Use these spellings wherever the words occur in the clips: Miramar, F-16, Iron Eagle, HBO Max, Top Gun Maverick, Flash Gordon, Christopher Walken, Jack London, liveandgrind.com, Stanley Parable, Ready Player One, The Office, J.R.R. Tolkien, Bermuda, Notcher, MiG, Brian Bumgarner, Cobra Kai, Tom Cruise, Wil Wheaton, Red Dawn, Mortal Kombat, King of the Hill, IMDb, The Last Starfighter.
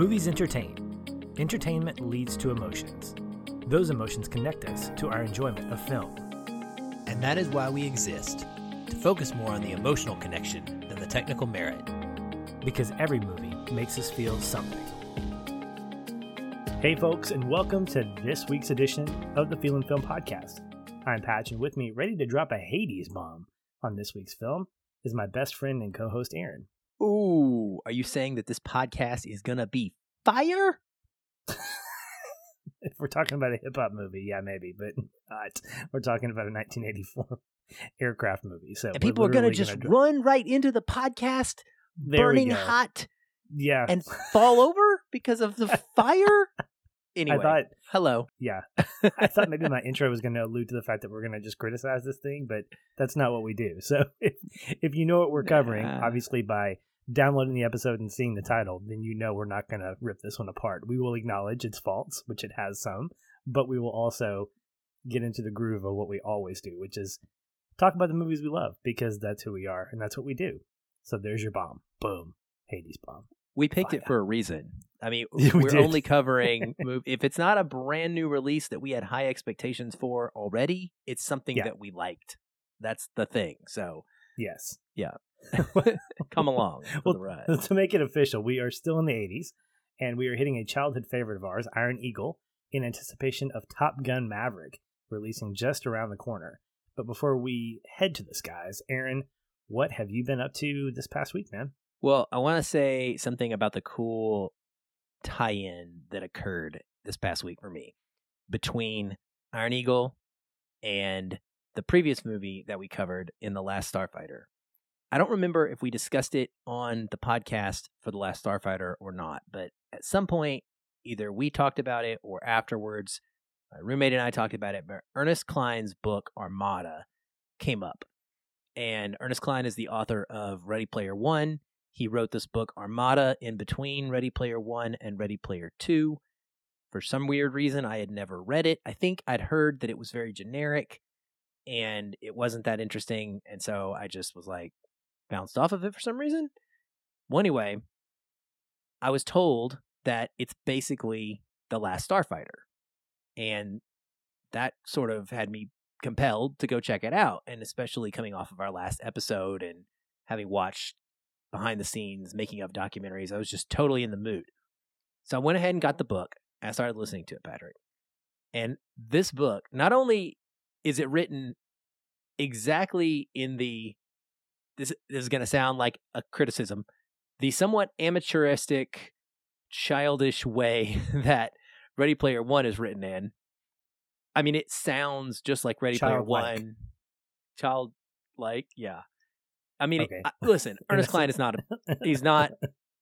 Movies entertain. Entertainment leads to emotions. Those emotions connect us to our enjoyment of film. And that is why we exist, to focus more on the emotional connection than the technical merit. Because every movie makes us feel something. Hey folks, and welcome to this week's edition of the Feelin' Film Podcast. I'm Patch, and with me, ready to drop a Hades bomb on this week's film, is my best friend and co-host, Aaron. Ooh, are you saying that this podcast is gonna be fire? If we're talking about a hip-hop movie, yeah, maybe, but not. We're talking about a 1984 aircraft movie. So and people are going to just run right into the podcast, there burning hot, yeah, and fall over because of the fire? Anyway, I thought, hello. Yeah, I thought maybe my intro was going to allude to the fact that we're going to just criticize this thing, but that's not what we do. So if you know what we're covering, obviously by downloading the episode and seeing the title, then you know we're not going to rip this one apart. We will acknowledge its faults, which it has some, but we will also get into the groove of what we always do, which is talk about the movies we love, because that's who we are and that's what we do. So there's your bomb. Boom. Hades bomb. We picked it for a reason. I mean, we're only covering if it's not a brand new release that we had high expectations for already, it's something that we liked. That's the thing. So yes. Yeah. Come along for the ride. To make it official, we are still in the 80s, and we are hitting a childhood favorite of ours, Iron Eagle, in anticipation of Top Gun Maverick, releasing just around the corner. But before we head to the skies, Aaron, what have you been up to this past week, man? Well, I want to say something about the cool tie-in that occurred this past week for me between Iron Eagle and the previous movie that we covered in The Last Starfighter. I don't remember if we discussed it on the podcast for The Last Starfighter or not, but at some point, either we talked about it or afterwards, my roommate and I talked about it, but Ernest Cline's book, Armada, came up. And Ernest Cline is the author of Ready Player One. He wrote this book, Armada, in between Ready Player One and Ready Player Two. For some weird reason, I had never read it. I think I'd heard that it was very generic, and it wasn't that interesting, and so I just was like, bounced off of it for some reason. Well, anyway, I was told that it's basically The Last Starfighter, and that sort of had me compelled to go check it out, and especially coming off of our last episode and having watched behind the scenes making of documentaries, I was just totally in the mood. So I went ahead and got the book. I started listening to it, Patrick. And this book, not only is it written exactly in the This is going to sound like a criticism, the somewhat amateuristic, childish way that Ready Player One is written in. I mean, it sounds just like Ready Player One. Childlike, yeah. I mean, okay. Listen, Ernest Cline he's not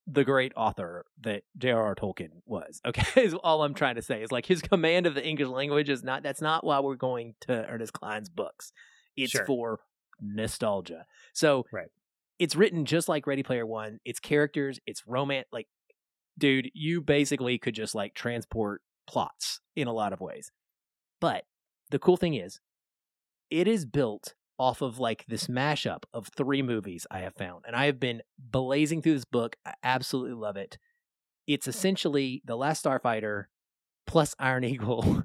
the great author that J.R.R. Tolkien was, okay? Is all I'm trying to say is like his command of the English language is not, that's not why we're going to Ernest Cline's books. It's for nostalgia. So it's written just like Ready Player One. It's characters, it's romance. Like, dude, you basically could just like transport plots in a lot of ways. But the cool thing is, it is built off of like this mashup of three movies I have found. And I have been blazing through this book. I absolutely love it. It's essentially The Last Starfighter plus Iron Eagle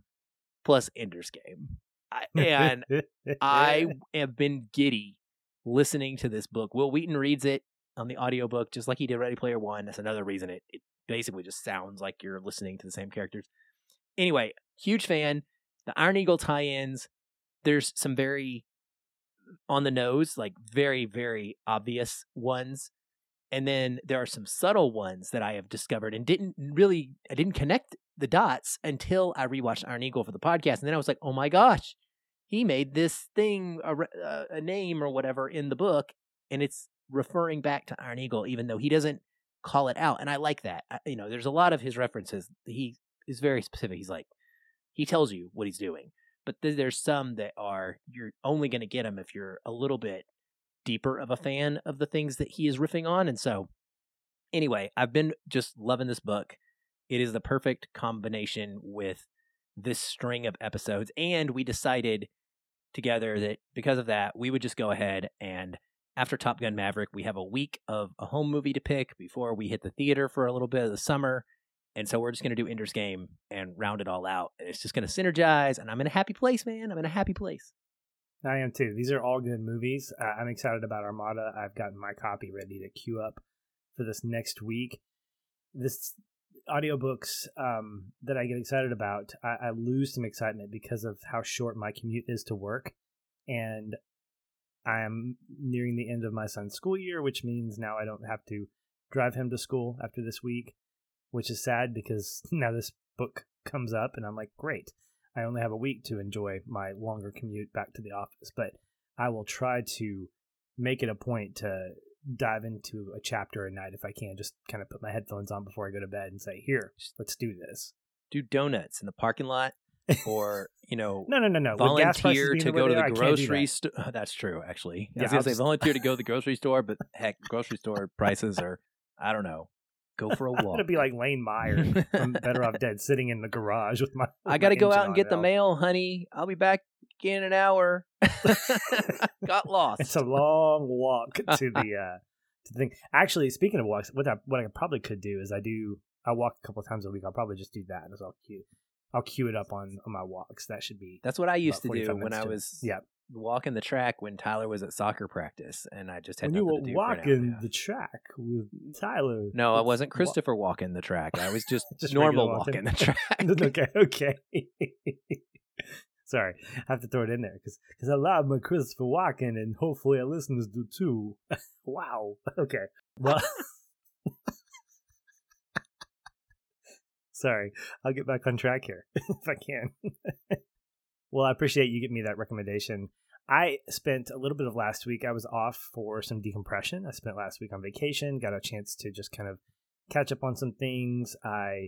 plus Ender's Game. And I have been giddy listening to this book. Wil Wheaton reads it on the audiobook, just like he did Ready Player One. That's another reason it basically just sounds like you're listening to the same characters. Anyway, huge fan. The Iron Eagle tie-ins, there's some very on the nose, like very, very obvious ones. And then there are some subtle ones that I have discovered and I didn't connect the dots until I rewatched Iron Eagle for the podcast. And then I was like, oh my gosh, he made this thing a name or whatever in the book, and it's referring back to Iron Eagle, even though he doesn't call it out. And I like that. There's a lot of his references. He is very specific. He's like, he tells you what he's doing. But there's some that are, you're only going to get them if you're a little bit deeper of a fan of the things that he is riffing on. And so, anyway, I've been just loving this book. It is the perfect combination with this string of episodes. And we decided together that because of that, we would just go ahead and after Top Gun Maverick, we have a week of a home movie to pick before we hit the theater for a little bit of the summer. And so we're just going to do Ender's Game and round it all out. And it's just going to synergize. And I'm in a happy place, man. I'm in a happy place. I am too. These are all good movies. I'm excited about Armada. I've gotten my copy ready to queue up for this next week. This audiobooks that I get excited about, I lose some excitement because of how short my commute is to work. And I'm nearing the end of my son's school year, which means now I don't have to drive him to school after this week, which is sad because now this book comes up and I'm like, great. I only have a week to enjoy my longer commute back to the office, but I will try to make it a point to dive into a chapter a night if I can, just kind of put my headphones on before I go to bed and say, here, let's do this. Do donuts in the parking lot or, you know, no. Volunteer to go to the grocery store. That's true, actually. Yeah, I was going to say volunteer to go to the grocery store, but heck, grocery store prices are, I don't know. Go for a walk. I'm going to be like Lane Meyer from Better Off Dead, sitting in the garage with my... I got to go out and get the mail, honey. I'll be back in an hour. Got lost. It's a long walk to the thing. Actually, speaking of walks, what I probably could do is I walk a couple of times a week. I'll probably just do that. I'll queue it up on my walks. That should be... That's what I used to do when I was... Yeah. Walking the track when Tyler was at soccer practice, and I just had nothing to do. You were walking the track with Tyler. No, I wasn't Christopher walking the track. I was just, just normal walking the track. Okay. Sorry, I have to throw it in there because I love my Christopher Walken, and hopefully our listeners do too. Wow. Okay. Well, sorry, I'll get back on track here if I can. Well, I appreciate you giving me that recommendation. I spent a little bit of last week. I was off for some decompression. I spent last week on vacation, got a chance to just kind of catch up on some things. I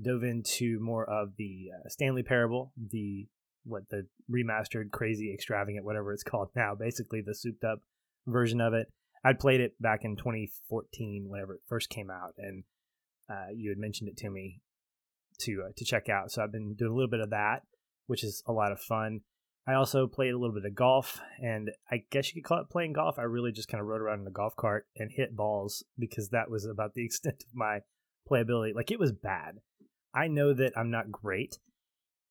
dove into more of the Stanley Parable, the remastered, crazy, extravagant, whatever it's called now, basically the souped up version of it. I'd played it back in 2014, whenever it first came out, and you had mentioned it to me to check out. So I've been doing a little bit of that, which is a lot of fun. I also played a little bit of golf, and I guess you could call it playing golf. I really just kind of rode around in a golf cart and hit balls because that was about the extent of my playability. Like, it was bad. I know that I'm not great,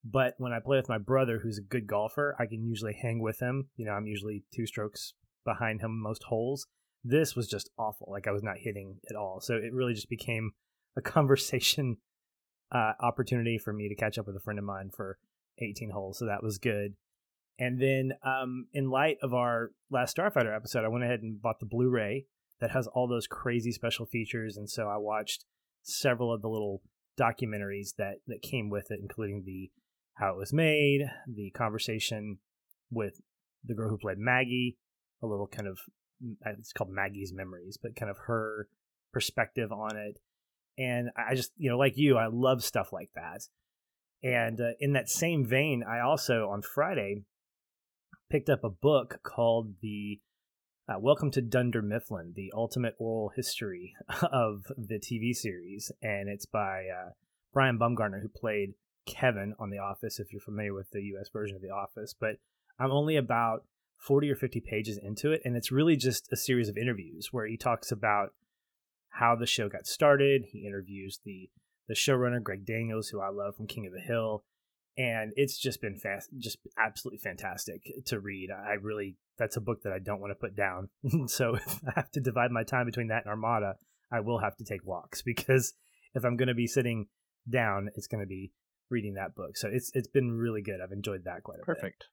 but when I play with my brother, who's a good golfer, I can usually hang with him. You know, I'm usually 2 strokes behind him most holes. This was just awful. Like, I was not hitting at all. So it really just became a conversation opportunity for me to catch up with a friend of mine for 18 holes, so that was good. And then in light of our Last Starfighter episode, I went ahead and bought the Blu-ray that has all those crazy special features, and so I watched several of the little documentaries that came with it, including the how it was made, the conversation with the girl who played Maggie, a little kind of, it's called Maggie's Memories, but kind of her perspective on it. And I just, you know, like you, I love stuff like that. And in that same vein, I also, on Friday, picked up a book called The Welcome to Dunder Mifflin, The Ultimate Oral History of the TV Series. And it's by Brian Bumgarner, who played Kevin on The Office, if you're familiar with the U.S. version of The Office. But I'm only about 40 or 50 pages into it, and it's really just a series of interviews where he talks about how the show got started. He interviews the showrunner, Greg Daniels, who I love from King of the Hill. And it's just been just absolutely fantastic to read. That's a book that I don't want to put down. So if I have to divide my time between that and Armada, I will have to take walks, because if I'm going to be sitting down, it's going to be reading that book. So it's been really good. I've enjoyed that quite a bit. Perfect.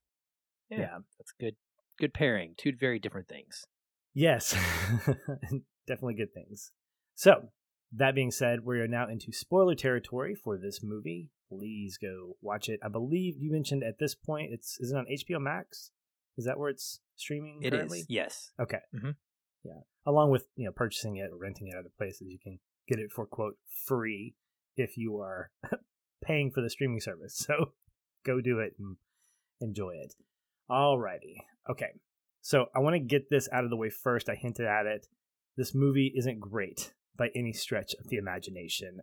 Yeah, that's good. Good pairing. Two very different things. Yes, definitely good things. So, that being said, we are now into spoiler territory for this movie. Please go watch it. I believe you mentioned at this point, is it on HBO Max? Is that where it's streaming currently? It is, yes. Okay. Mm-hmm. Yeah. Along with, you know, purchasing it or renting it at other places, you can get it for, quote, free if you are paying for the streaming service. So go do it and enjoy it. All righty. Okay. So I want to get this out of the way first. I hinted at it. This movie isn't great by any stretch of the imagination.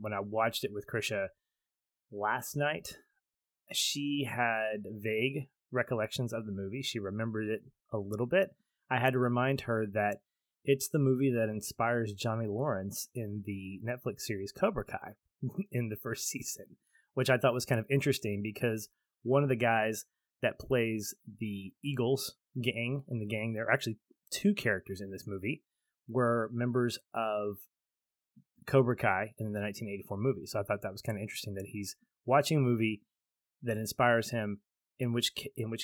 When I watched it with Krisha last night, she had vague recollections of the movie. She remembered it a little bit. I had to remind her that It's the movie that inspires Johnny Lawrence in the Netflix series Cobra Kai in the first season, which I thought was kind of interesting because one of the guys that plays the Eagles gang and the gang, there are actually two characters in this movie, were members of Cobra Kai in the 1984 movie. So I thought that was kind of interesting that he's watching a movie that inspires him, in which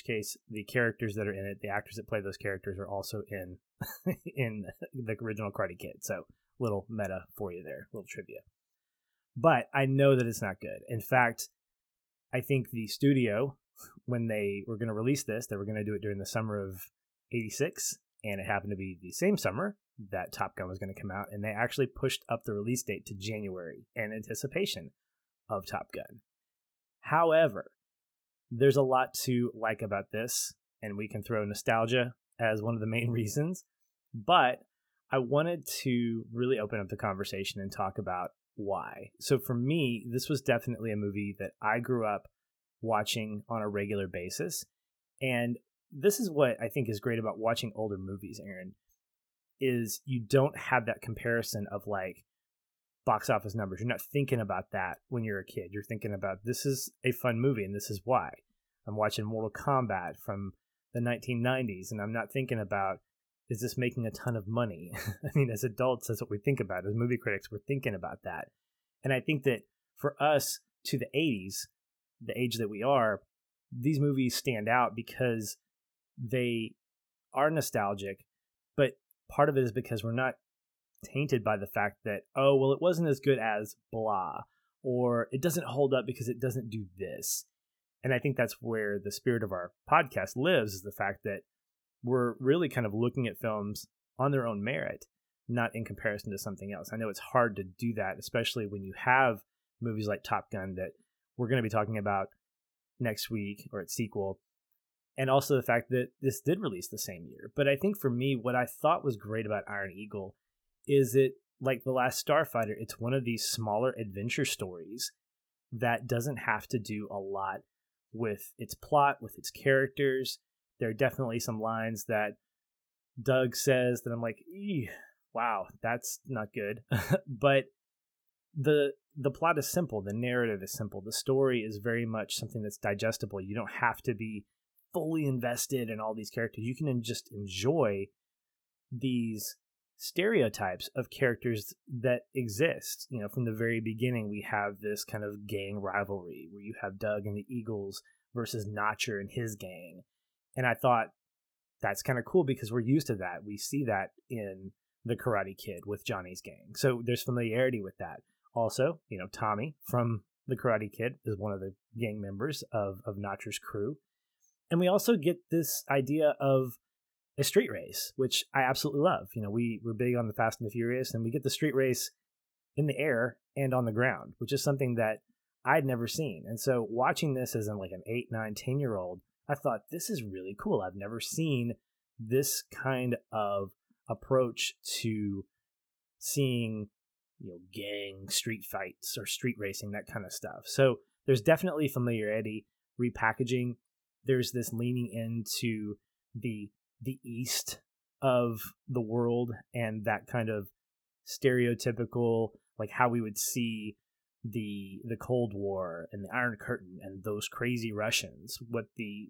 case the characters that are in it, the actors that play those characters, are also in in the original Karate Kid. So little meta for you there, little trivia. But I know that it's not good. In fact, I think the studio, when they were going to release this, they were going to do it during the summer of '86, and it happened to be the same summer that Top Gun was going to come out, and they actually pushed up the release date to January in anticipation of Top Gun. However, there's a lot to like about this, and we can throw nostalgia as one of the main reasons, but I wanted to really open up the conversation and talk about why. So for me, this was definitely a movie that I grew up watching on a regular basis, and this is what I think is great about watching older movies, Aaron, is you don't have that comparison of like box office numbers. You're not thinking about that when you're a kid. You're thinking about, this is a fun movie and this is why. I'm watching Mortal Kombat from the 1990s and I'm not thinking about, is this making a ton of money? I mean, as adults, that's what we think about. As movie critics, we're thinking about that. And I think that for us to the 80s, the age that we are, these movies stand out because they are nostalgic, but part of it is because we're not tainted by the fact that, oh, well, it wasn't as good as blah, or it doesn't hold up because it doesn't do this. And I think that's where the spirit of our podcast lives, is the fact that we're really kind of looking at films on their own merit, not in comparison to something else. I know it's hard to do that, especially when you have movies like Top Gun that we're going to be talking about next week, or its sequel. And also the fact that this did release the same year. But I think for me, what I thought was great about Iron Eagle is it, like The Last Starfighter, it's one of these smaller adventure stories that doesn't have to do a lot with its plot, with its characters. There are definitely some lines that Doug says that I'm like, wow, that's not good. But the plot is simple. The narrative is simple. The story is very much something that's digestible. You don't have to be fully invested in all these characters. You can just enjoy these stereotypes of characters that exist. You know, from the very beginning, we have this kind of gang rivalry where you have Doug and the Eagles versus Notcher and his gang. And I thought that's kind of cool because we're used to that. We see that in the Karate Kid with Johnny's gang. So there's familiarity with that. Also, you know, Tommy from the Karate Kid is one of the gang members of Notcher's crew. And we also get this idea of a street race, which I absolutely love. You know, we're big on the Fast and the Furious, and we get the street race in the air and on the ground, which is something that I'd never seen. And so watching this as in like an 8, 9, 10-year-old, I thought, this is really cool. I've never seen this kind of approach to seeing, you know, gang street fights or street racing, that kind of stuff. So there's definitely familiarity, repackaging. There's this leaning into the east of the world and that kind of stereotypical, like how we would see the Cold War and the Iron Curtain and those crazy Russians, what the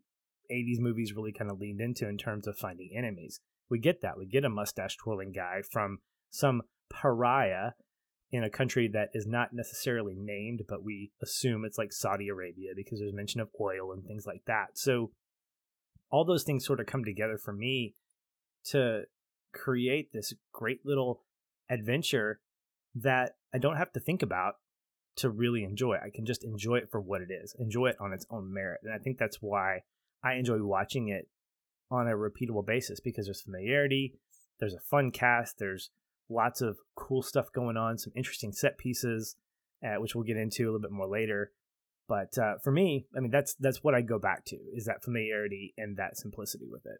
80s movies really kind of leaned into in terms of finding enemies. We get that. We get a mustache-twirling guy from some pariah in a country that is not necessarily named, but we assume it's like Saudi Arabia because there's mention of oil and things like that. So all those things sort of come together for me to create this great little adventure that I don't have to think about to really enjoy. I can just enjoy it for what it is, enjoy it on its own merit. And I think that's why I enjoy watching it on a repeatable basis, because there's familiarity, there's a fun cast, there's lots of cool stuff going on, some interesting set pieces, which we'll get into a little bit more later. But for me, I mean, that's what I go back to, is that familiarity and that simplicity with it.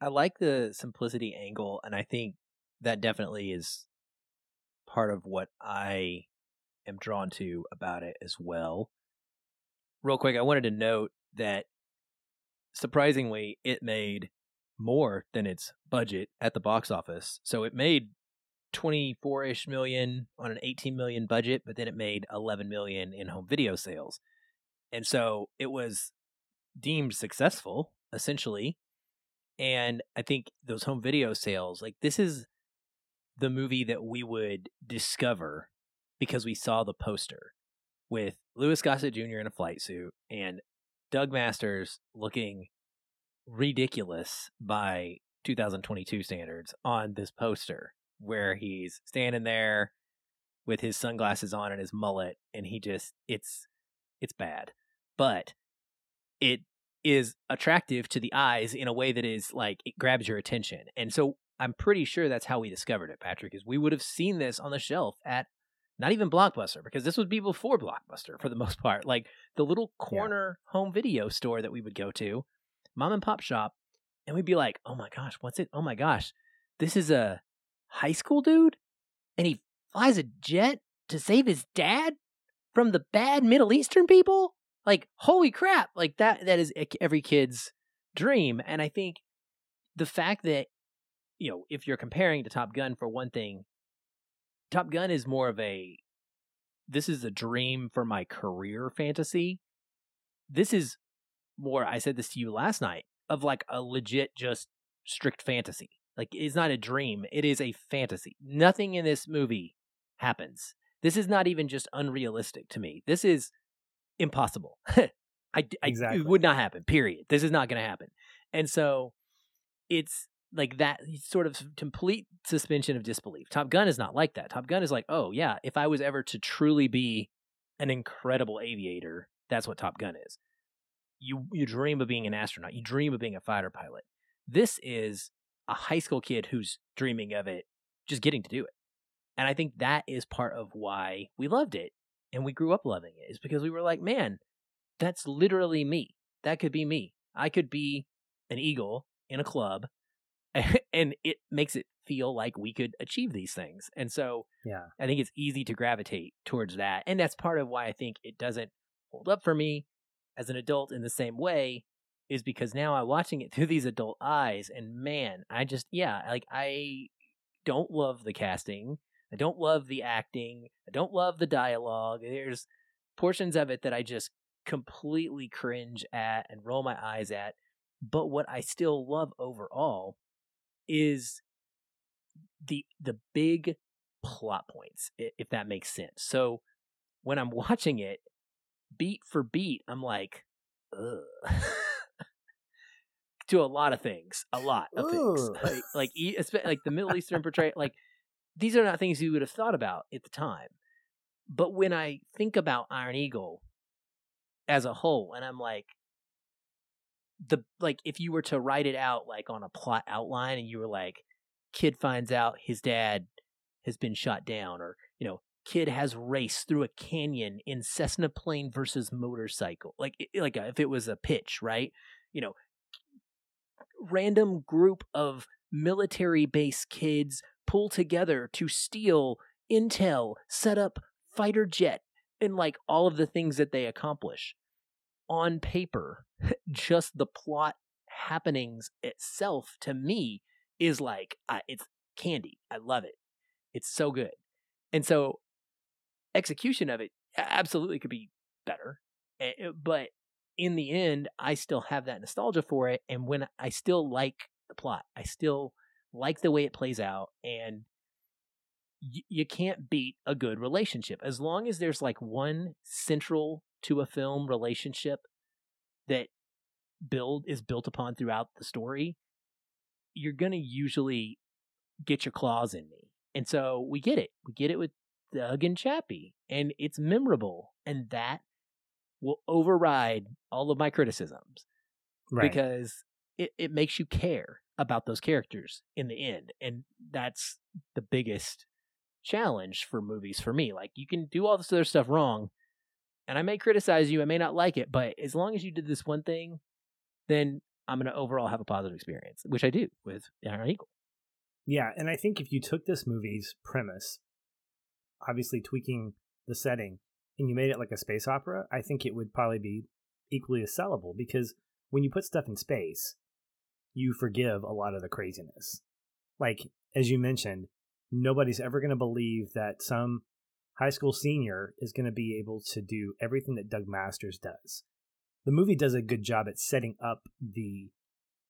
I like the simplicity angle, and I think that definitely is part of what I am drawn to about it as well. Real quick, I wanted to note that surprisingly, it made more than its budget at the box office. So it made 24-ish million on an 18 million budget, but then it made 11 million in home video sales. And so it was deemed successful, essentially. And I think those home video sales, like, this is the movie that we would discover because we saw the poster with Louis Gossett Jr. in a flight suit and Doug Masters looking ridiculous by 2022 standards on this poster, where he's standing there with his sunglasses on and his mullet, and he just, it's bad. But it is attractive to the eyes in a way that is like, it grabs your attention. And so I'm pretty sure that's how we discovered it, Patrick, is we would have seen this on the shelf at not even Blockbuster, because this would be before Blockbuster for the most part. Like the little corner home video store that we would go to, mom and pop shop, and we'd be like, oh my gosh, what's it? Oh my gosh, this is a high school dude, and he flies a jet to save his dad from the bad Middle Eastern people? Like, holy crap. Like that is every kid's dream. And I think the fact that, you know, if you're comparing to Top Gun, for one thing, Top Gun is more of a, this is a dream for my career fantasy. This is more, I said this to you last night, of like a legit, just strict fantasy. Like, it's not a dream. It is a fantasy. Nothing in this movie happens. This is not even just unrealistic to me. This is impossible. Exactly. It would not happen, period. This is not going to happen. And so it's like that sort of complete suspension of disbelief. Top Gun is not like that. Top Gun is like, oh yeah, if I was ever to truly be an incredible aviator, that's what Top Gun is. You dream of being an astronaut. You dream of being a fighter pilot. This is a high school kid who's dreaming of it, just getting to do it. And I think that is part of why we loved it and we grew up loving it, is because we were like, man, that's literally me. That could be me. I could be an eagle in a club, and it makes it feel like we could achieve these things. And so I think it's easy to gravitate towards that. And that's part of why I think it doesn't hold up for me as an adult in the same way, is because now I'm watching it through these adult eyes, and man, I just, I don't love the casting. I don't love the acting. I don't love the dialogue. There's portions of it that I just completely cringe at and roll my eyes at. But what I still love overall is the big plot points, if that makes sense. So when I'm watching it, beat for beat, I'm like, ugh. To a lot of things. Like the Middle Eastern portrayal, like these are not things you would have thought about at the time. But when I think about Iron Eagle as a whole, and I'm like, if you were to write it out like on a plot outline, and you were like, kid finds out his dad has been shot down, or, you know, kid has raced through a canyon in Cessna plane versus motorcycle, like if it was a pitch, right? You know, random group of military base kids pull together to steal intel, set up fighter jet, and like all of the things that they accomplish. On paper, just the plot happenings itself to me is like, it's candy. I love it. It's so good. And so execution of it absolutely could be better, but in the end, I still have that nostalgia for it. And when I still like the plot, I still like the way it plays out. And you can't beat a good relationship. As long as there's like one central to a film relationship that is built upon throughout the story, you're going to usually get your claws in me. And so we get it. We get it with Doug and Chappie, and it's memorable. And that will override all of my criticisms, right? Because it makes you care about those characters in the end. And that's the biggest challenge for movies for me. Like, you can do all this other stuff wrong, and I may criticize you, I may not like it, but as long as you did this one thing, then I'm going to overall have a positive experience, which I do with Iron Eagle. Yeah, and I think if you took this movie's premise, obviously tweaking the setting, and you made it like a space opera, I think it would probably be equally as sellable, because when you put stuff in space, you forgive a lot of the craziness. Like, as you mentioned, nobody's ever going to believe that some high school senior is going to be able to do everything that Doug Masters does. The movie does a good job at setting up the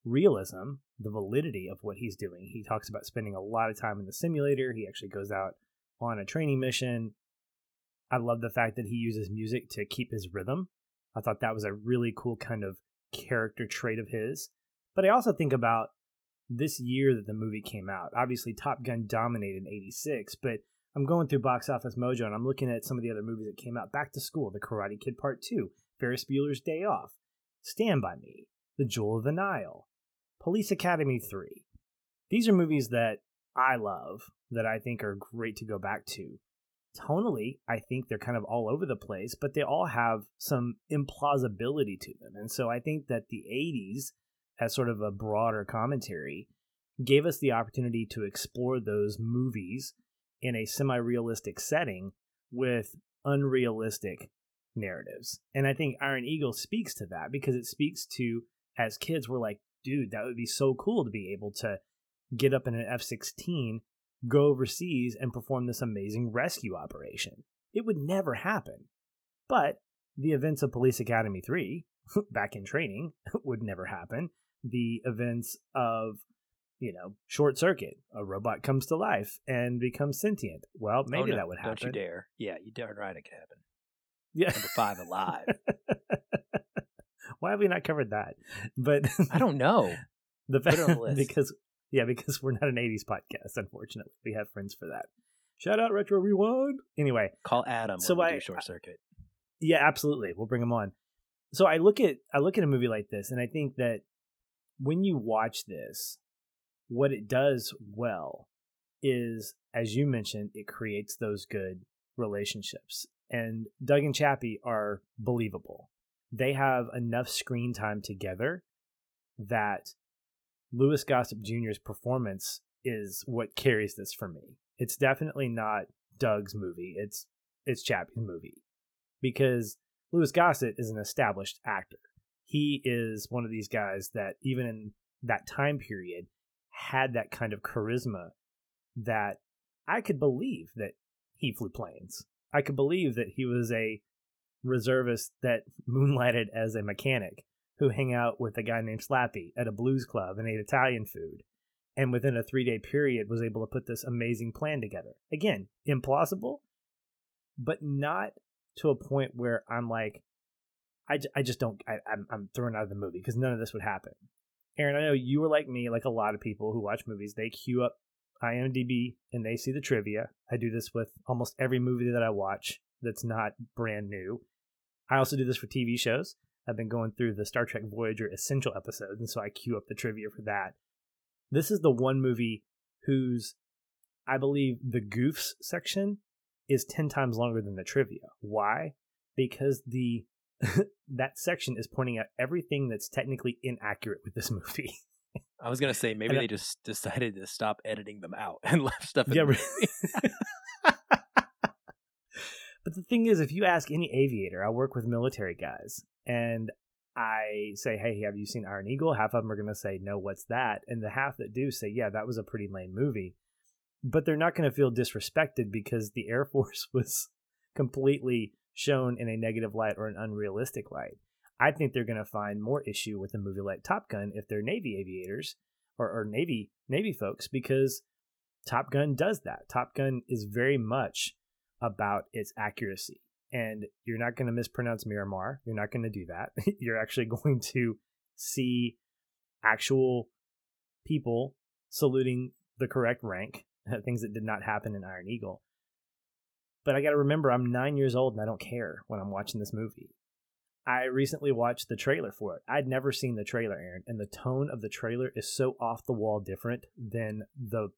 realism, the validity of what he's doing. He talks about spending a lot of time in the simulator. He actually goes out on a training mission. I love the fact that he uses music to keep his rhythm. I thought that was a really cool kind of character trait of his. But I also think about this year that the movie came out. Obviously, Top Gun dominated in 86, but I'm going through Box Office Mojo, and I'm looking at some of the other movies that came out. Back to School, The Karate Kid Part 2, Ferris Bueller's Day Off, Stand By Me, The Jewel of the Nile, Police Academy 3. These are movies that I love, that I think are great to go back to. Tonally, I think they're kind of all over the place, but they all have some implausibility to them. And so I think that the 80s, as sort of a broader commentary, gave us the opportunity to explore those movies in a semi-realistic setting with unrealistic narratives. And I think Iron Eagle speaks to that, because it speaks to, as kids, we're like, dude, that would be so cool to be able to get up in an F-16, go overseas, and perform this amazing rescue operation. It would never happen. But the events of Police Academy 3, back in training, would never happen. The events of, you know, Short Circuit, a robot comes to life and becomes sentient. Well, maybe that would happen. Don't you dare. Yeah, you darn right it could happen. Yeah. Number 5, Alive. Why have we not covered that? But I don't know. The fact, put it on the list. Because we're not an 80s podcast, unfortunately. We have friends for that. Shout out Retro Rewind. Anyway. Call Adam when we do Short Circuit. Yeah, absolutely. We'll bring him on. So I look at a movie like this, and I think that when you watch this, what it does well is, as you mentioned, it creates those good relationships. And Doug and Chappie are believable. They have enough screen time together that Louis Gossett Jr.'s performance is what carries this for me. It's definitely not Doug's movie. It's Chappie's movie, because Louis Gossett is an established actor. He is one of these guys that even in that time period had that kind of charisma that I could believe that he flew planes. I could believe that he was a reservist that moonlighted as a mechanic who hung out with a guy named Slappy at a blues club and ate Italian food, and within a 3-day period was able to put this amazing plan together. Again, implausible, but not to a point where I'm like, I'm thrown out of the movie, because none of this would happen. Aaron, I know you were like me, like a lot of people who watch movies. They queue up IMDb and they see the trivia. I do this with almost every movie that I watch that's not brand new. I also do this for TV shows. I've been going through the Star Trek Voyager Essential episodes, and so I queue up the trivia for that. This is the one movie whose, I believe, the goofs section is 10 times longer than the trivia. Why? Because the that section is pointing out everything that's technically inaccurate with this movie. I was going to say, maybe they just decided to stop editing them out and left stuff in the movie. But the thing is, if you ask any aviator, I work with military guys, and I say, hey, have you seen Iron Eagle? Half of them are going to say, no, what's that? And the half that do say, yeah, that was a pretty lame movie. But they're not going to feel disrespected because the Air Force was completely shown in a negative light or an unrealistic light. I think they're going to find more issue with a movie like Top Gun if they're Navy aviators or Navy folks, because Top Gun does that. Top Gun is very much about its accuracy. And you're not going to mispronounce Miramar. You're not going to do that. You're actually going to see actual people saluting the correct rank, things that did not happen in Iron Eagle. But I got to remember, I'm 9 years old and I don't care when I'm watching this movie. I recently watched the trailer for it. I'd never seen the trailer, Aaron, and the tone of the trailer is so off the wall different than the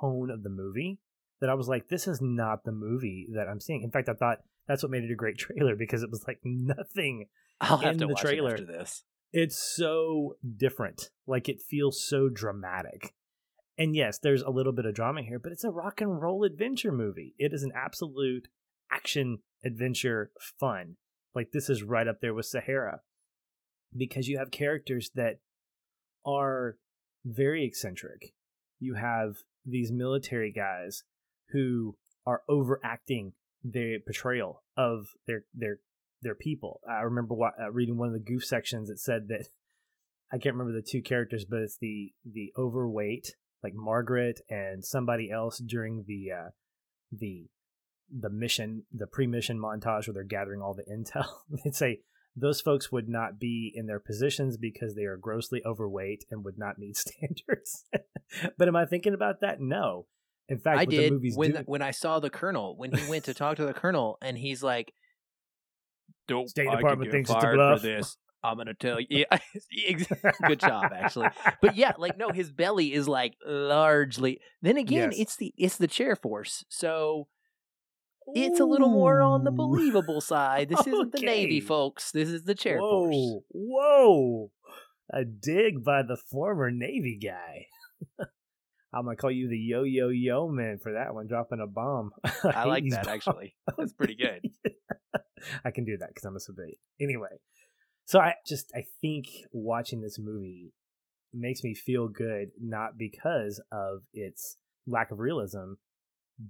tone of the movie that I was like, this is not the movie that I'm seeing. In fact, I thought that's what made it a great trailer, because it was like nothing I'll have to watch it after this. It's so different. Like, it feels so dramatic. And yes, there's a little bit of drama here, but it's a rock and roll adventure movie. It is an absolute action adventure fun. Like, this is right up there with Sahara, because you have characters that are very eccentric. You have these military guys who are overacting their portrayal of their people. I remember reading one of the goof sections that said that, I can't remember the two characters, but it's the overweight, like Margaret and somebody else during the mission, the pre-mission montage where they're gathering all the intel. They'd say those folks would not be in their positions because they are grossly overweight and would not meet standards. But am I thinking about that? No. In fact, I did when I saw the colonel, when he went to talk to the colonel and he's like, State Department thinks it's a bluff. I'm going to tell you. Yeah. Good job, actually. But yeah, like, no, his belly is like largely. Then again, yes. it's the chair force. So it's a little more on the believable side. This isn't the Navy, folks. This is the chair force. Whoa. A dig by the former Navy guy. I'm going to call you the yo-yo-yo man for that one, dropping a bomb. I like that, actually. That's pretty good. I can do that because I'm a civilian. Anyway. So I think watching this movie makes me feel good, not because of its lack of realism,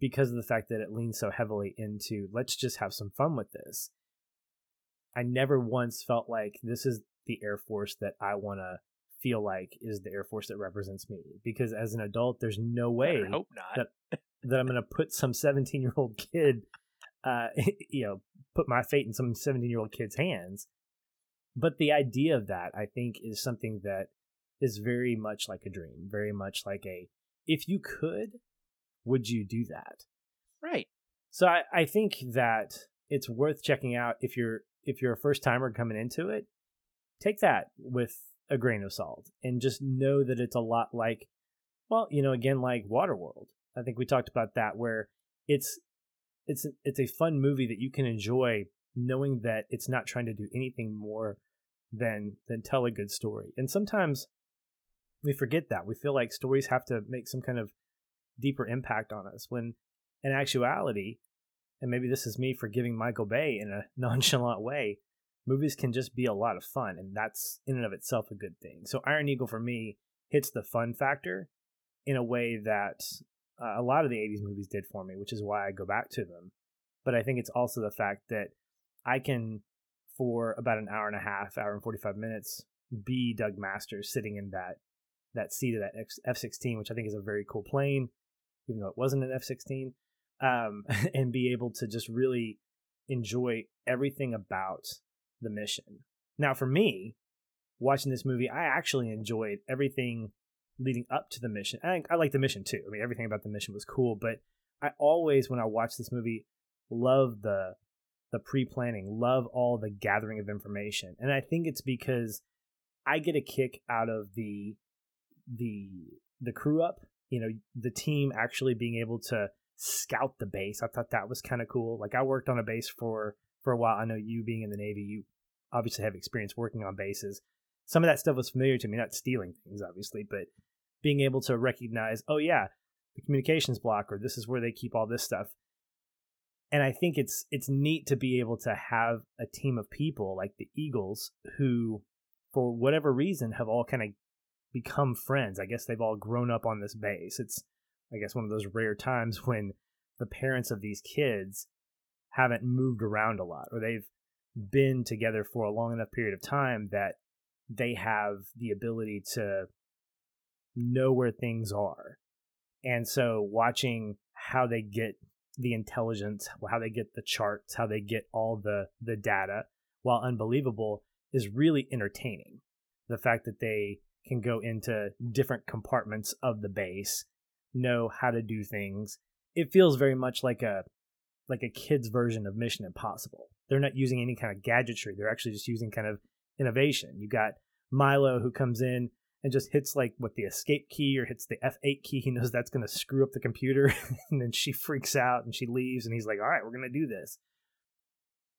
because of the fact that it leans so heavily into, let's just have some fun with this. I never once felt like this is the Air Force that I want to feel like is the Air Force that represents me. Because as an adult, there's no way I hope not. that I'm going to put some 17-year-old kid, put my fate in some 17-year-old kid's hands. But the idea of that, I think, is something that is very much like a dream, very much like a, if you could, would you do that? Right. So I think that it's worth checking out if you're a first timer coming into it. Take that with a grain of salt and just know that it's a lot like, well, again, like Waterworld. I think we talked about that, where it's a fun movie that you can enjoy knowing that it's not trying to do anything more than tell a good story. And sometimes we forget that. We feel like stories have to make some kind of deeper impact on us, when in actuality, and maybe this is me forgiving Michael Bay in a nonchalant way, movies can just be a lot of fun, and that's in and of itself a good thing. So Iron Eagle, for me, hits the fun factor in a way that a lot of the 80s movies did for me, which is why I go back to them. But I think it's also the fact that I can, for about an hour and a half, hour and 45 minutes, be Doug Masters sitting in that seat of that F-16, which I think is a very cool plane, even though it wasn't an F-16, and be able to just really enjoy everything about the mission. Now, for me, watching this movie, I actually enjoyed everything leading up to the mission. I like the mission, too. I mean, everything about the mission was cool, but I always, when I watch this movie, love the pre-planning, love all the gathering of information. And I think it's because I get a kick out of the crew up, the team actually being able to scout the base. I thought that was kind of cool. Like, I worked on a base for a while. I know you being in the Navy, you obviously have experience working on bases. Some of that stuff was familiar to me, not stealing things, obviously, but being able to recognize, oh yeah, the communications block, or this is where they keep all this stuff. And I think it's neat to be able to have a team of people like the Eagles who, for whatever reason, have all kind of become friends. I guess they've all grown up on this base. It's, I guess, one of those rare times when the parents of these kids haven't moved around a lot, or they've been together for a long enough period of time that they have the ability to know where things are. And so watching how they get the intelligence, how they get the charts, how they get all the data, while unbelievable, is really entertaining. The fact that they can go into different compartments of the base, know how to do things. It feels very much like a kid's version of Mission Impossible. They're not using any kind of gadgetry. They're actually just using kind of innovation. You got Milo, who comes in and just hits the escape key, or hits the F8 key. He knows that's going to screw up the computer. And then she freaks out and she leaves. And he's like, all right, we're going to do this.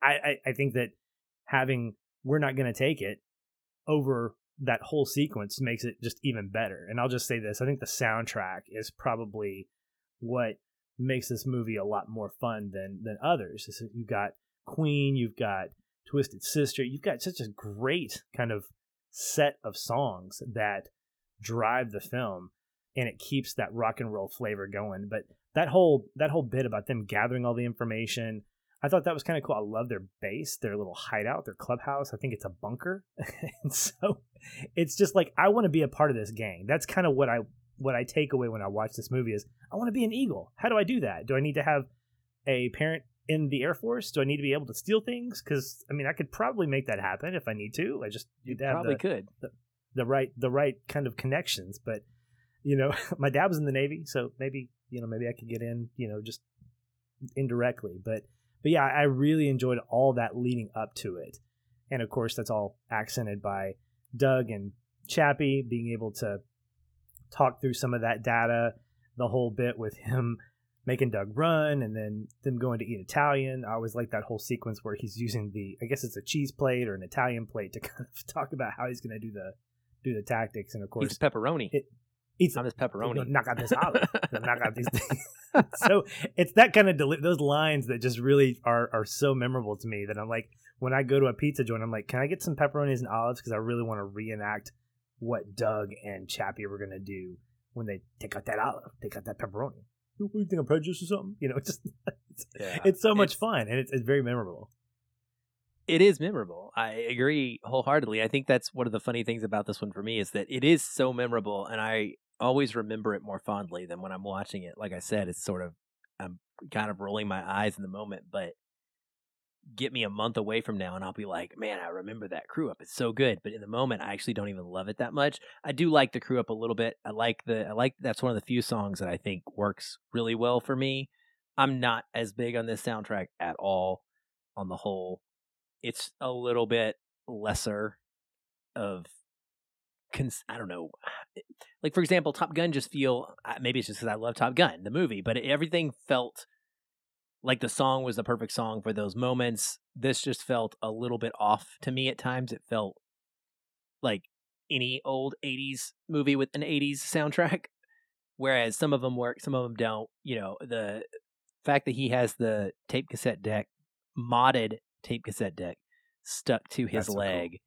I think that having, we're not going to take it over that whole sequence makes it just even better. And I'll just say this. I think the soundtrack is probably what makes this movie a lot more fun than others. You've got Queen, you've got Twisted Sister. You've got such a great kind of set of songs that drive the film, and it keeps that rock and roll flavor going. But that whole bit about them gathering all the information, I thought that was kind of cool. I love their base, their little hideout, their clubhouse. I think it's a bunker. And so it's just like, I want to be a part of this gang. That's kind of what I take away when I watch this movie is I want to be an Eagle. How do I do that? Do I need to have a parent in the Air Force? Do I need to be able to steal things? Because I mean, I could probably make that happen if I need to. I just need to have the right kind of connections. But you know, my dad was in the Navy, so maybe I could get in, you know, just indirectly. But yeah, I really enjoyed all that leading up to it. And of course, that's all accented by Doug and Chappie being able to talk through some of that data, the whole bit with him making Doug run and then them going to eat Italian. I always like that whole sequence where he's using the, I guess it's a cheese plate or an Italian plate to kind of talk about how he's going to do the tactics. And of course, eats on his pepperoni. Knock out this olive. Knock out these things. So it's that kind of those lines that just really are so memorable to me that I'm like, when I go to a pizza joint, I'm like, can I get some pepperonis and olives? Because I really want to reenact what Doug and Chappie were going to do when they take out that olive, take out that pepperoni. What do you think, I'm prejudiced or something? You know, it's so much fun, and it's very memorable. It is memorable. I agree wholeheartedly. I think that's one of the funny things about this one for me is that it is so memorable, and I always remember it more fondly than when I'm watching it. Like I said, it's sort of, I'm kind of rolling my eyes in the moment, but get me a month away from now and I'll be like, man, I remember that crew up. It's so good. But in the moment, I actually don't even love it that much. I do like the crew up a little bit. That's one of the few songs that I think works really well for me. I'm not as big on this soundtrack at all. On the whole, it's a little bit lesser of, I don't know. Like, for example, Top Gun just feel, maybe it's just because I love Top Gun, the movie, but everything felt like the song was the perfect song for those moments. This just felt a little bit off to me at times. It felt like any old 80s movie with an 80s soundtrack, whereas some of them work, some of them don't. You know, the fact that he has the tape cassette deck, modded tape cassette deck, stuck to his leg.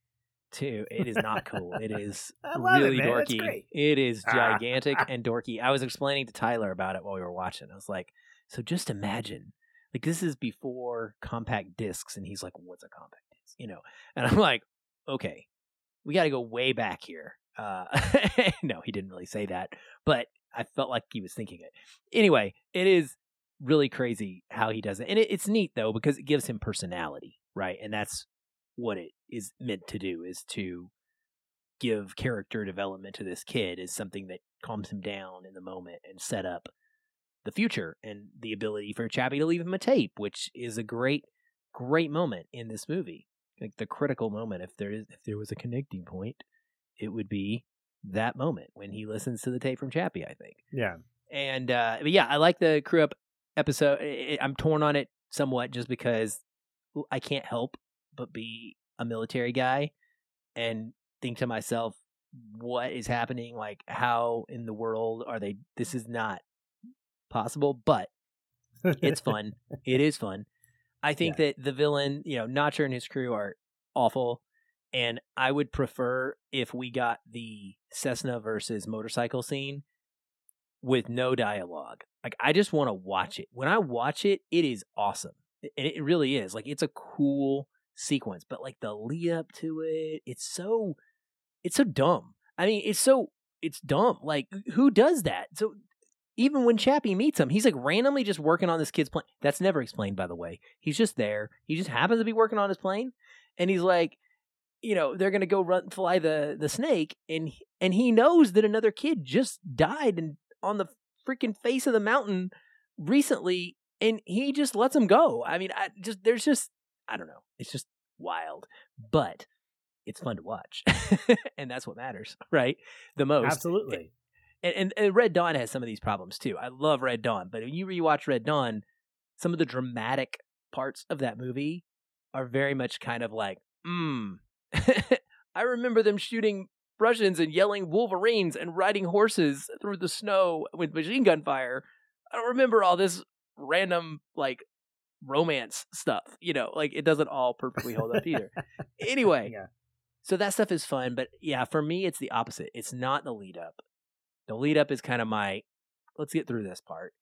Too. It is not cool. It is really dorky. It is gigantic and dorky. I was explaining to Tyler about it while we were watching. I was like, so just imagine, like, this is before compact discs. And he's like, what's a compact disc? You know, and I'm like, okay, we got to go way back here. No, he didn't really say that, but I felt like he was thinking it. Anyway, it is really crazy how he does it. And it's neat, though, because it gives him personality, right? And that's what it is meant to do, is to give character development to this kid, is something that calms him down in the moment and set up the future and the ability for Chappie to leave him a tape, which is a great, great moment in this movie. Like, the critical moment, if there was a connecting point, it would be that moment when he listens to the tape from Chappie, I think. Yeah. And but yeah, I like the crew up episode. I'm torn on it somewhat just because I can't help but be a military guy and think to myself, what is happening? Like, how in the world are they? This is not possible, but it's fun. It is fun. I think that the villain, you know, Notcher and his crew are awful. And I would prefer if we got the Cessna versus motorcycle scene with no dialogue. Like, I just want to watch it. When I watch it, it is awesome. It really is. Like, it's a cool sequence, but like the lead up to it, it's so dumb. I mean, it's dumb. Like, who does that? So even when Chappie meets him, he's like randomly just working on this kid's plane. That's never explained, by the way. He's just there. He just happens to be working on his plane, and he's like, you know, they're gonna go fly the snake, and he knows that another kid just died on the freaking face of the mountain recently, and he just lets him go. I mean, I don't know. It's just wild, but it's fun to watch. And that's what matters, right? The most. Absolutely. And Red Dawn has some of these problems too. I love Red Dawn, but when you rewatch Red Dawn, some of the dramatic parts of that movie are very much kind of like, I remember them shooting Russians and yelling Wolverines and riding horses through the snow with machine gun fire. I don't remember all this random, like, romance stuff, you know, like, it doesn't all perfectly hold up either. Anyway, yeah. So that stuff is fun, but yeah, for me, it's the opposite. It's not the lead up. The lead up is kind of my, let's get through this part.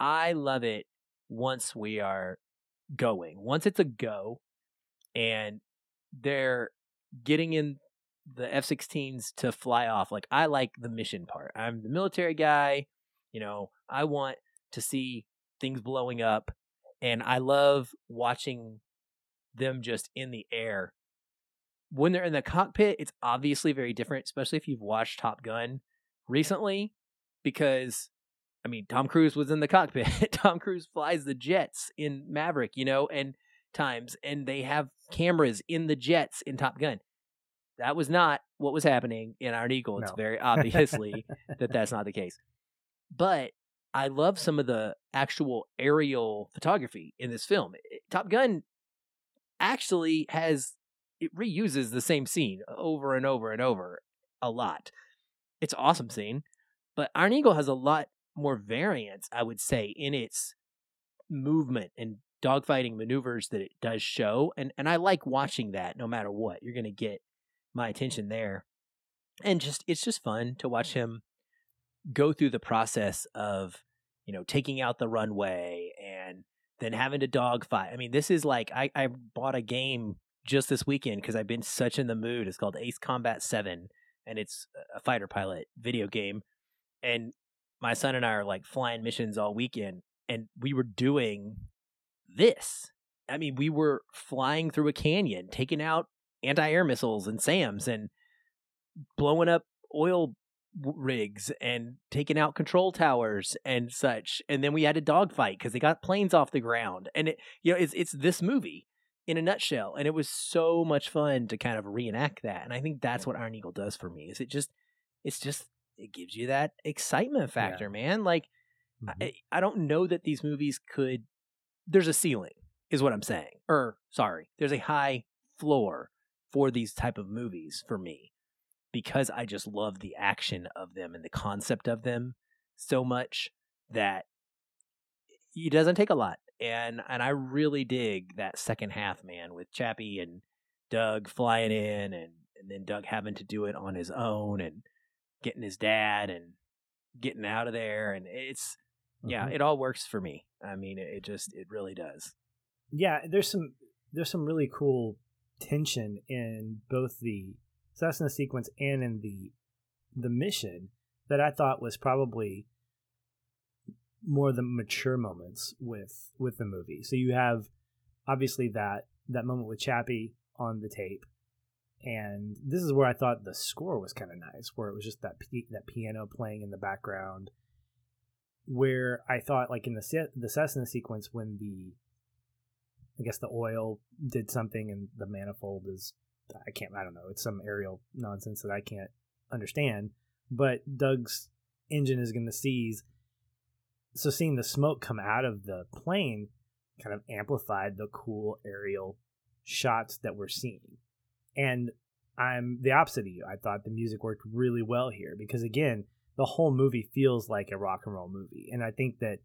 I love it once we are going. Once it's a go and they're getting in the F-16s to fly off. Like, I like the mission part. I'm the military guy. You know, I want to see things blowing up, and I love watching them just in the air. When they're in the cockpit, it's obviously very different, especially if you've watched Top Gun recently, because, I mean, Tom Cruise was in the cockpit. Tom Cruise flies the jets in Maverick, you know, and times, and they have cameras in the jets in Top Gun. That was not what was happening in Iron Eagle. No. It's very obviously that that's not the case. But I love some of the actual aerial photography in this film. Top Gun actually reuses the same scene over and over and over a lot. It's an awesome scene, but Iron Eagle has a lot more variance, I would say, in its movement and dogfighting maneuvers that it does show. And I like watching that no matter what. You're going to get my attention there. And just, it's just fun to watch him go through the process of, you know, taking out the runway and then having to dogfight. I mean, this is like, I bought a game just this weekend because I've been such in the mood. It's called Ace Combat 7, and it's a fighter pilot video game. And my son and I are like flying missions all weekend, and we were doing this. I mean, we were flying through a canyon, taking out anti-air missiles and SAMs and blowing up oil rigs and taking out control towers and such. And then we had a dogfight because they got planes off the ground. And it, you know, it's this movie in a nutshell. And it was so much fun to kind of reenact that. And I think that's what Iron Eagle does for me. Is it gives you that excitement factor, yeah, man. Like, mm-hmm. I don't know that these movies could. There's a ceiling, is what I'm saying. There's a high floor for these type of movies for me, because I just love the action of them and the concept of them so much that it doesn't take a lot. And I really dig that second half, man, with Chappie and Doug flying in and then Doug having to do it on his own and getting his dad and getting out of there. And it's, yeah, it all works for me. I mean, it really does. Yeah, there's some really cool tension in both the Cessna sequence and in the mission that I thought was probably more of the mature moments with the movie. So you have obviously that moment with Chappie on the tape, and this is where I thought the score was kind of nice, where it was just that piano playing in the background. Where I thought, like in the Cessna sequence, when the oil did something and the manifold is, I don't know, it's some aerial nonsense that I can't understand, but Doug's engine is going to seize. So seeing the smoke come out of the plane kind of amplified the cool aerial shots that we're seeing. And I'm the opposite of you. I thought the music worked really well here because, again, the whole movie feels like a rock and roll movie. And I think that,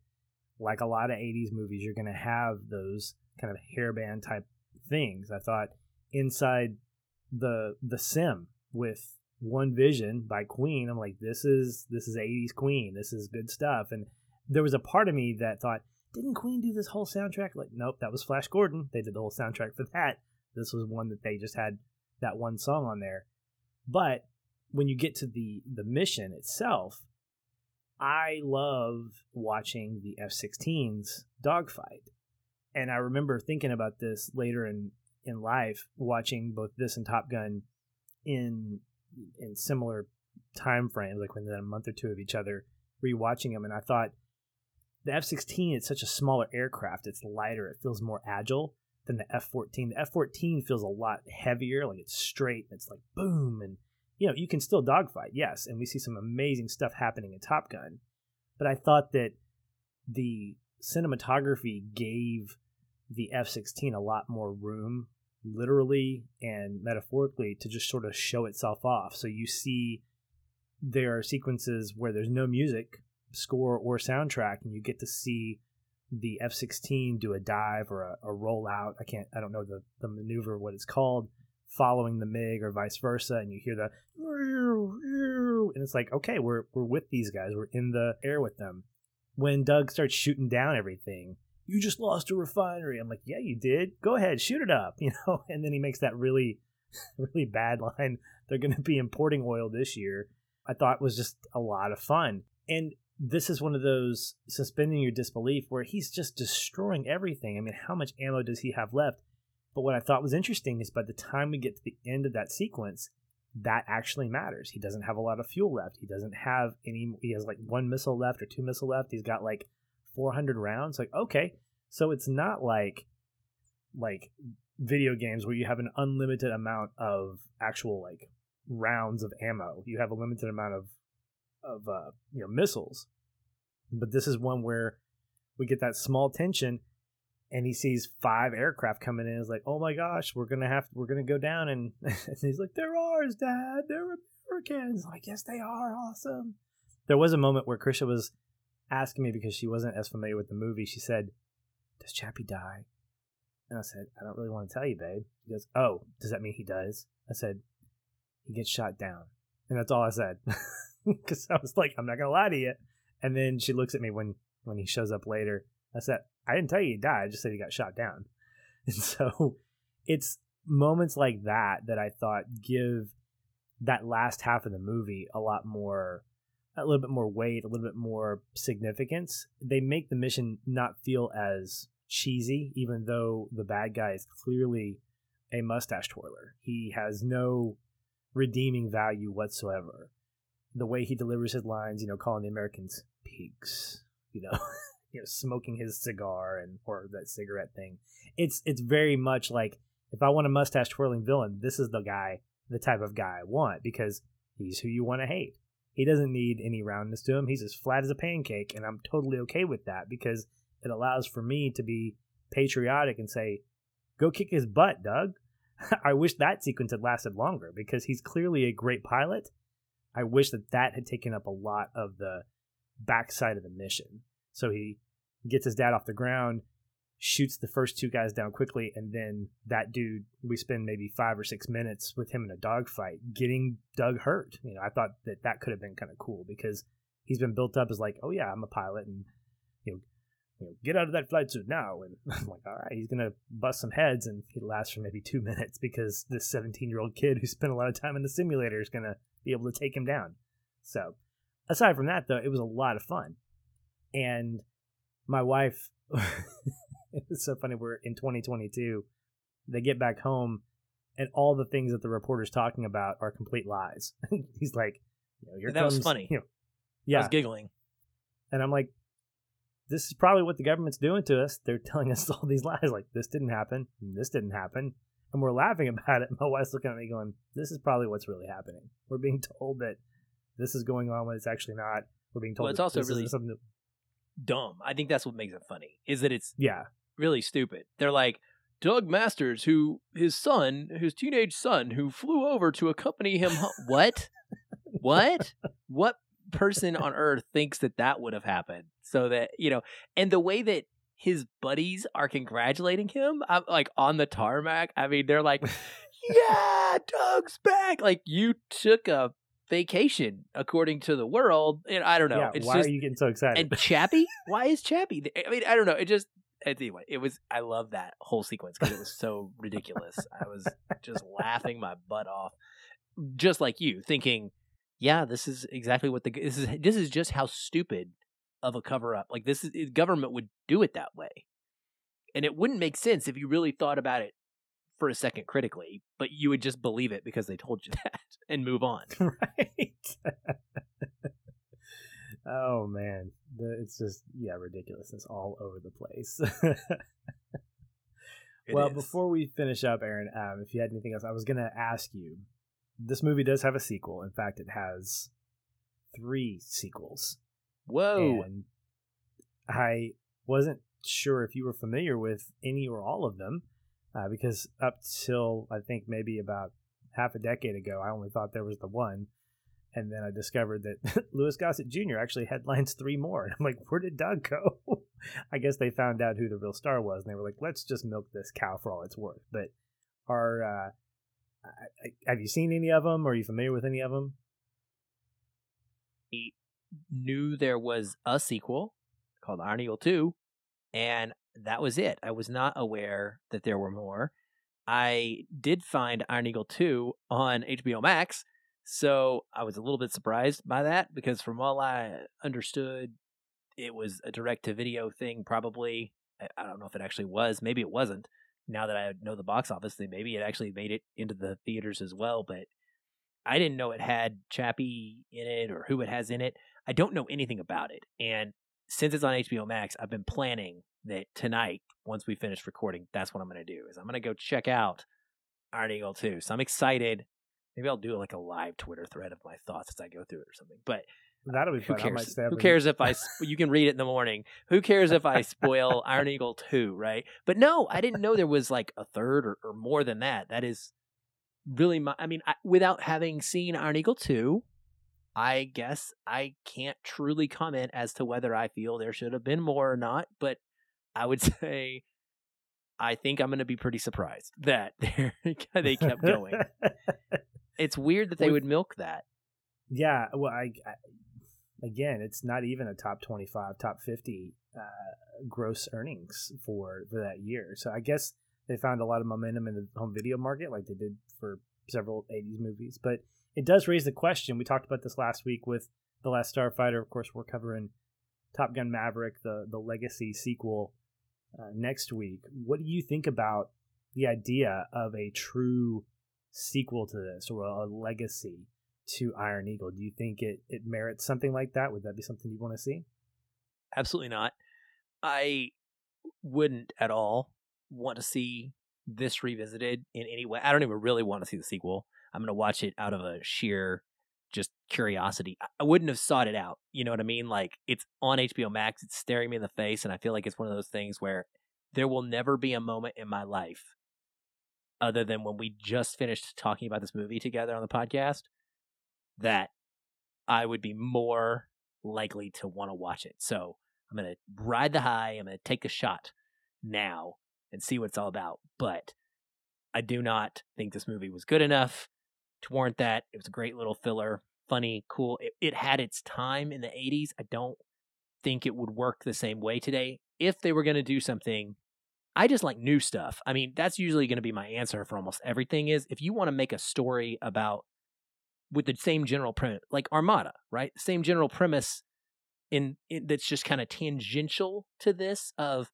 like a lot of 80s movies, you're going to have those kind of hairband type things. I thought inside the Sim with One Vision by Queen, I'm like, this is 80s Queen. This is good stuff. And there was a part of me that thought, didn't Queen do this whole soundtrack? Like, nope, that was Flash Gordon. They did the whole soundtrack for that. This was one that they just had that one song on there. But when you get to the mission itself, I love watching the F-16's dogfight. And I remember thinking about this later in life, watching both this and Top Gun in similar time frames, like within a month or two of each other, rewatching them. And I thought, the F-16, it's such a smaller aircraft. It's lighter. It feels more agile than the F-14. The F-14 feels a lot heavier. Like, it's straight. It's like boom, and you know, you can still dogfight, yes, and we see some amazing stuff happening in Top Gun. But I thought that the cinematography gave the F-16 a lot more room, literally and metaphorically, to just sort of show itself off. So you see there are sequences where there's no music, score, or soundtrack, and you get to see the F-16 do a dive or a rollout. I don't know the maneuver, what it's called, following the MiG or vice versa, and you hear the and it's like, okay, we're with these guys, we're in the air with them. When Doug starts shooting down everything, you just lost a refinery. I'm like, yeah, you did. Go ahead, shoot it up, you know. And then he makes that really, really bad line. They're going to be importing oil this year. I thought was just a lot of fun. And this is one of those suspending your disbelief where he's just destroying everything. I mean, how much ammo does he have left? But what I thought was interesting is by the time we get to the end of that sequence, that actually matters. He doesn't have a lot of fuel left. He doesn't have any. He has like one missile left or two missile left. He's got like 400 rounds. Like, okay, so it's not like video games where you have an unlimited amount of actual like rounds of ammo. You have a limited amount of you know, missiles. But this is one where we get that small tension. And he sees 5 aircraft coming in. He's like, oh my gosh, we're gonna go down. And he's like, they're ours, Dad. They're Americans. I'm like, yes, they are. Awesome. There was a moment where Krisha was asking me, because she wasn't as familiar with the movie. She said, does Chappie die? And I said, I don't really want to tell you, babe. She goes, oh, does that mean he does? I said, he gets shot down. And that's all I said. Because I was like, I'm not going to lie to you. And then she looks at me when he shows up later. I said, I didn't tell you he died. I just said he got shot down. And so it's moments like that I thought give that last half of the movie a little bit more weight, a little bit more significance. They make the mission not feel as cheesy, even though the bad guy is clearly a mustache twirler. He has no redeeming value whatsoever. The way he delivers his lines, you know, calling the Americans pigs, you know. You know, smoking his cigar or that cigarette thing. It's very much like, if I want a mustache twirling villain, this is the type of guy I want, because he's who you want to hate. He doesn't need any roundness to him. He's as flat as a pancake, and I'm totally okay with that, because it allows for me to be patriotic and say, go kick his butt, Doug. I wish that sequence had lasted longer, because he's clearly a great pilot. I wish that had taken up a lot of the backside of the mission. So he gets his dad off the ground, shoots the first 2 guys down quickly, and then that dude, we spend maybe 5 or 6 minutes with him in a dogfight getting Doug hurt. You know, I thought that could have been kind of cool, because he's been built up as like, oh yeah, I'm a pilot, and you know, get out of that flight suit now. And I'm like, all right, he's going to bust some heads, and he lasts for maybe 2 minutes, because this 17-year-old kid who spent a lot of time in the simulator is going to be able to take him down. So aside from that, though, it was a lot of fun. And my wife, it's so funny, we're in 2022, they get back home, and all the things that the reporter's talking about are complete lies. He's like, you know, that was funny. You know, yeah. I was giggling. And I'm like, this is probably what the government's doing to us. They're telling us all these lies, like, this didn't happen, and this didn't happen. And we're laughing about it. My wife's looking at me going, this is probably what's really happening. We're being told that this is going on when it's actually not. We're being told it's also really something dumb. I think that's what makes it funny, is that it's really stupid. They're like, Doug Masters, his teenage son, who flew over to accompany him home. What? What? What person on earth thinks that would have happened? So that, you know, and the way that his buddies are congratulating him, I'm like, on the tarmac. I mean, they're like, yeah, Doug's back. Like, you took a vacation, according to the world, and I don't know. Yeah, it's why are you getting so excited? And Chappie? Why is Chappie there? I mean, I don't know. Anyway. I love that whole sequence, because it was so ridiculous. I was just laughing my butt off, just like you, thinking, yeah, this is exactly what this is just how stupid of a cover up. Like, this is, government would do it that way, and it wouldn't make sense if you really thought about it for a second critically, but you would just believe it because they told you that and move on. Right. Oh man. It's just, yeah, ridiculousness all over the place. Well, before we finish up, Aaron, if you had anything else, I was going to ask you, this movie does have a sequel. In fact, it has 3 sequels. Whoa. And I wasn't sure if you were familiar with any or all of them. Because up till, I think, maybe about half a decade ago, I only thought there was the one. And then I discovered that Louis Gossett Jr. actually headlines 3 more. And I'm like, where did Doug go? I guess they found out who the real star was. And they were like, let's just milk this cow for all it's worth. But our Have you seen any of them? Or are you familiar with any of them? I knew there was a sequel called Iron Eagle 2, and that was it. I was not aware that there were more. I did find Iron Eagle 2 on HBO Max, so I was a little bit surprised by that, because from all I understood, it was a direct-to-video thing, probably. I don't know if it actually was. Maybe it wasn't. Now that I know the box office, then maybe it actually made it into the theaters as well, but I didn't know it had Chappie in it or who it has in it. I don't know anything about it, and since it's on HBO Max, I've been planning that tonight, once we finish recording, that's what I'm going to do, is I'm going to go check out Iron Eagle 2. So I'm excited. Maybe I'll do like a live Twitter thread of my thoughts as I go through it or something, but that'll be fun. Who cares if I, you can read it in the morning. Who cares if I spoil Iron Eagle 2, right? But no, I didn't know there was like a third or more than that. That is really my, without having seen Iron Eagle 2, I guess I can't truly comment as to whether I feel there should have been more or not, but I would say I think I'm going to be pretty surprised that they kept going. It's weird that they would milk that. Yeah, well, I again, it's not even a top 25, top 50 gross earnings for that year. So I guess they found a lot of momentum in the home video market like they did for several 80s movies. But it does raise the question. We talked about this last week with The Last Starfighter. Of course, we're covering Top Gun Maverick, the legacy sequel, next week. What do you think about the idea of a true sequel to this, or a legacy to Iron Eagle? Do you think it merits something like that? Would that be something you want to see? Absolutely not. I wouldn't at all want to see this revisited in any way. I don't even really want to see the sequel. I'm going to watch it out of a sheer just curiosity. I wouldn't have sought it out. You know what I mean? Like, it's on HBO Max. It's staring me in the face. And I feel like it's one of those things where there will never be a moment in my life other than when we just finished talking about this movie together on the podcast that I would be more likely to want to watch it. So I'm going to ride the high. I'm going to take a shot now and see what it's all about. But I do not think this movie was good enough to warrant that. It was a great little filler, funny, cool. It had its time in the 80s. I don't think it would work the same way today. If they were going to do something, I just like new stuff. I mean, that's usually going to be my answer for almost everything is, if you want to make a story about with the same general premise, like Armada, right? Same general premise in that's just kind of tangential to this, of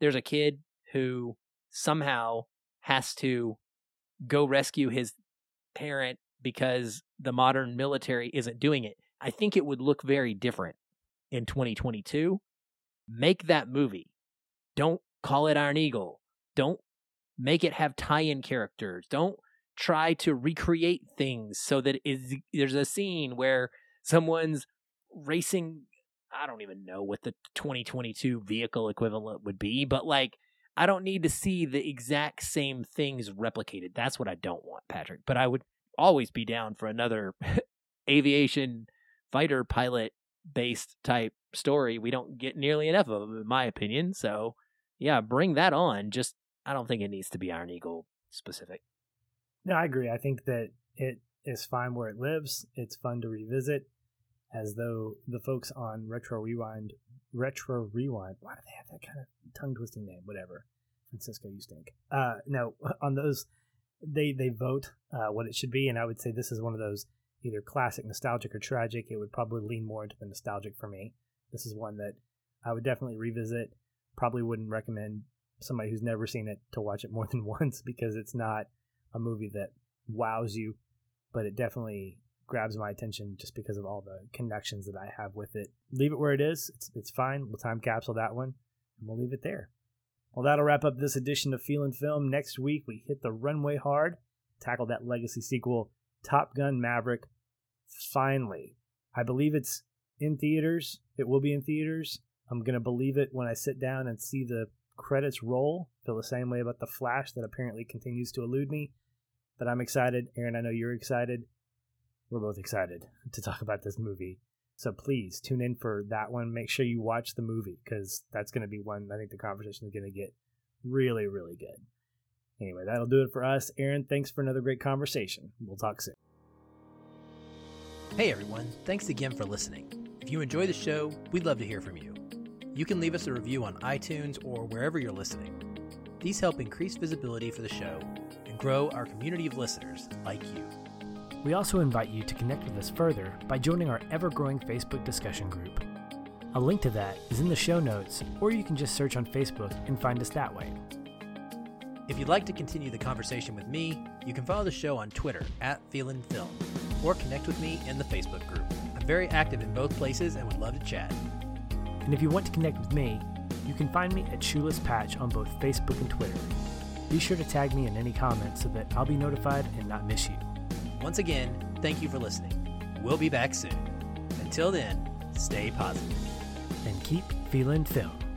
there's a kid who somehow has to go rescue his parent because the modern military isn't doing it. I think it would look very different in 2022. Make that movie. Don't call it Iron Eagle. Don't make it have tie-in characters. Don't try to recreate things so that there's a scene where someone's racing. I don't even know what the 2022 vehicle equivalent would be, but like, I don't need to see the exact same things replicated. That's what I don't want, Patrick. But I would always be down for another aviation fighter pilot-based type story. We don't get nearly enough of them, in my opinion. So, yeah, bring that on. Just, I don't think it needs to be Iron Eagle specific. No, I agree. I think that it is fine where it lives. It's fun to revisit, as though the folks on Retro Rewind. Why do they have that kind of tongue-twisting name? Whatever. Francisco, you stink. No, on those, they vote what it should be, and I would say this is one of those either classic, nostalgic, or tragic. It would probably lean more into the nostalgic for me. This is one that I would definitely revisit. Probably wouldn't recommend somebody who's never seen it to watch it more than once, because it's not a movie that wows you, but it definitely grabs my attention just because of all the connections that I have with it. Leave it where it is. It's fine. We'll time capsule that one, and we'll leave it there. Well, that'll wrap up this edition of Feelin' Film. Next week, we hit the runway hard, tackle that legacy sequel, Top Gun Maverick. Finally, I believe it's in theaters. It will be in theaters. I'm going to believe it when I sit down and see the credits roll. Feel the same way about The Flash that apparently continues to elude me. But I'm excited. Aaron, I know you're excited. We're both excited to talk about this movie. So please tune in for that one. Make sure you watch the movie, because that's going to be one I think the conversation is going to get really, really good. Anyway, that'll do it for us. Aaron, thanks for another great conversation. We'll talk soon. Hey everyone, thanks again for listening. If you enjoy the show, we'd love to hear from you. You can leave us a review on iTunes or wherever you're listening. These help increase visibility for the show and grow our community of listeners like you. We also invite you to connect with us further by joining our ever-growing Facebook discussion group. A link to that is in the show notes, or you can just search on Facebook and find us that way. If you'd like to continue the conversation with me, you can follow the show on Twitter @FeelinFilm, or connect with me in the Facebook group. I'm very active in both places and would love to chat. And if you want to connect with me, you can find me at Shoeless Patch on both Facebook and Twitter. Be sure to tag me in any comments so that I'll be notified and not miss you. Once again, thank you for listening. We'll be back soon. Until then, stay positive. And keep feeling film.